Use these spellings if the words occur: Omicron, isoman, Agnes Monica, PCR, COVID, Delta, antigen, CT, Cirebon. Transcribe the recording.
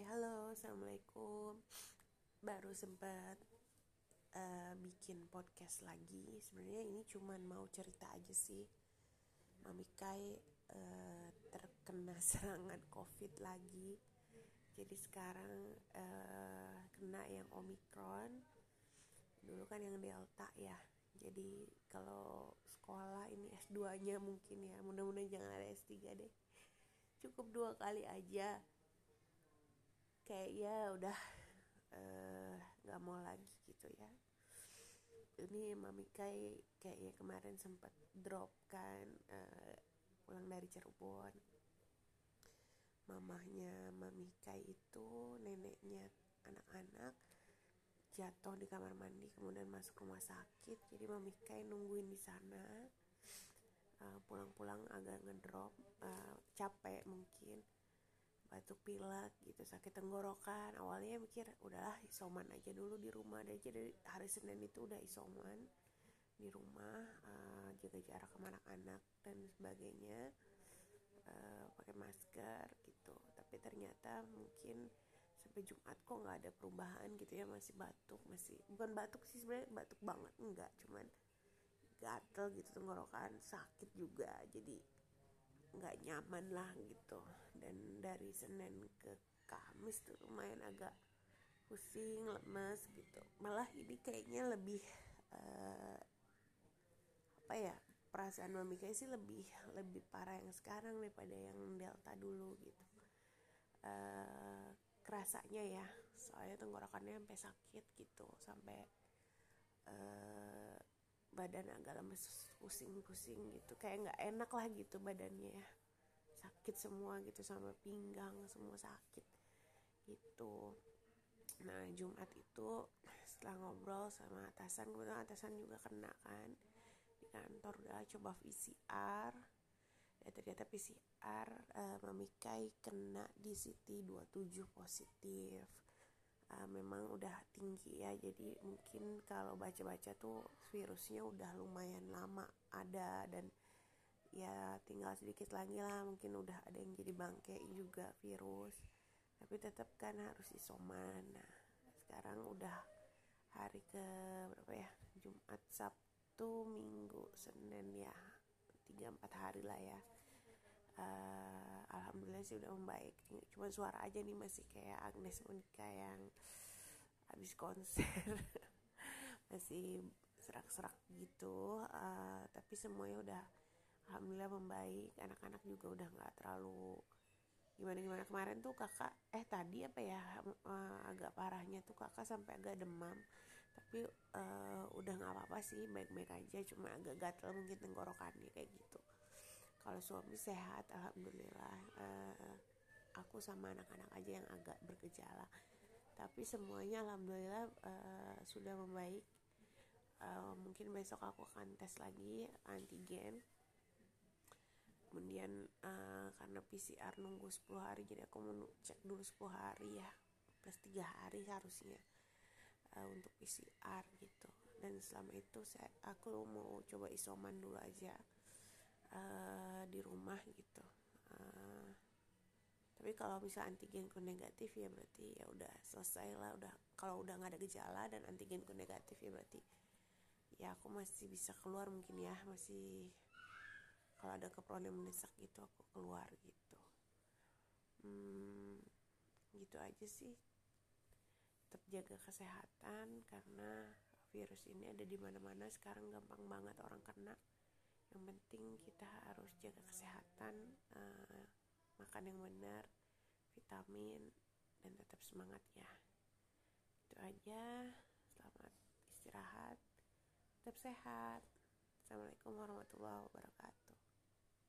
Halo, Assalamualaikum. Baru sempat bikin podcast lagi. Sebenarnya ini cuman mau cerita aja sih. Mami Kai terkena serangan COVID lagi. Jadi sekarang kena yang Omicron. Dulu kan yang Delta ya. Jadi kalau sekolah ini S2-nya mungkin ya. Mudah-mudahan jangan ada S3 deh. Cukup 2 kali aja. Kayak ya udah gak mau lagi gitu ya. Ini Mami Kai kayaknya kemarin sempat drop kan, pulang dari Cirebon. Mamahnya Mami Kai itu neneknya anak-anak jatuh di kamar mandi kemudian masuk rumah sakit. Jadi Mami Kai nungguin di sana, pulang-pulang agak ngedrop, capek mungkin, batuk pilek gitu, sakit tenggorokan. Awalnya mikir udahlah isoman aja dulu di rumah. Jadi hari Senin itu udah isoman di rumah, jaga jarak sama anak-anak dan sebagainya, pakai masker gitu. Tapi ternyata mungkin sampai Jumat kok nggak ada perubahan gitu ya, masih batuk, masih bukan batuk sih sebenarnya, batuk banget enggak, cuman gatel gitu, tenggorokan, sakit juga. Jadi nggak nyaman lah gitu. Dan dari Senin ke Kamis tuh lumayan agak pusing, lemas gitu. Malah ini kayaknya lebih apa ya, perasaan Mami kayak sih lebih parah yang sekarang daripada yang Delta dulu gitu. Kerasanya ya, soalnya tenggorokannya sampai sakit gitu, sampai badan agak lemes, pusing-pusing gitu, kayak nggak enak lah gitu badannya ya, sakit semua gitu, sama pinggang semua sakit gitu. Nah Jumat itu setelah ngobrol sama atasan, kebetulan atasan juga kena kan di kantor, udah coba PCR ya ternyata PCR Mami Kai kena di CT 27 positif. Memang udah tinggi ya, jadi mungkin kalau baca-baca tuh virusnya udah lumayan lama ada, dan ya tinggal sedikit lagi lah, mungkin udah ada yang jadi bangke juga virus, tapi tetap kan harus isoman. Nah sekarang udah hari ke berapa ya, Jumat, Sabtu, Minggu, Senin ya, 3-4 hari lah ya. Alhamdulillah sih udah membaik. Cuma suara aja nih masih kayak Agnes Monica yang habis konser masih serak-serak gitu, tapi semuanya udah alhamdulillah membaik. Anak-anak juga udah gak terlalu gimana-gimana. Kemarin tuh kakak tadi apa ya, agak parahnya tuh kakak sampai agak demam, tapi udah gak apa-apa sih, baik-baik aja, cuma agak gatel mungkin tenggorokannya kayak gitu. Kalau suami sehat, alhamdulillah. Aku sama anak-anak aja yang agak bergejala. Tapi semuanya alhamdulillah sudah membaik. Mungkin besok aku akan tes lagi antigen. Kemudian karena PCR nunggu 10 hari, jadi aku mau cek dulu 10 hari ya. Plus 3 hari harusnya untuk PCR gitu. Dan selama itu aku mau coba isoman dulu aja. Di rumah gitu. Tapi kalau misalnya antigenku negatif ya berarti ya udah selesai lah. Udah, kalau udah nggak ada gejala dan antigenku negatif ya berarti ya aku masih bisa keluar mungkin ya, masih kalau ada keperluan yang mendesak gitu aku keluar gitu. Gitu aja sih. Tetap jaga kesehatan karena virus ini ada di mana-mana sekarang, gampang banget orang kena. Yang penting kita harus jaga kesehatan, makan yang benar, vitamin, dan tetap semangat ya. Itu aja, selamat istirahat, tetap sehat. Assalamualaikum warahmatullahi wabarakatuh.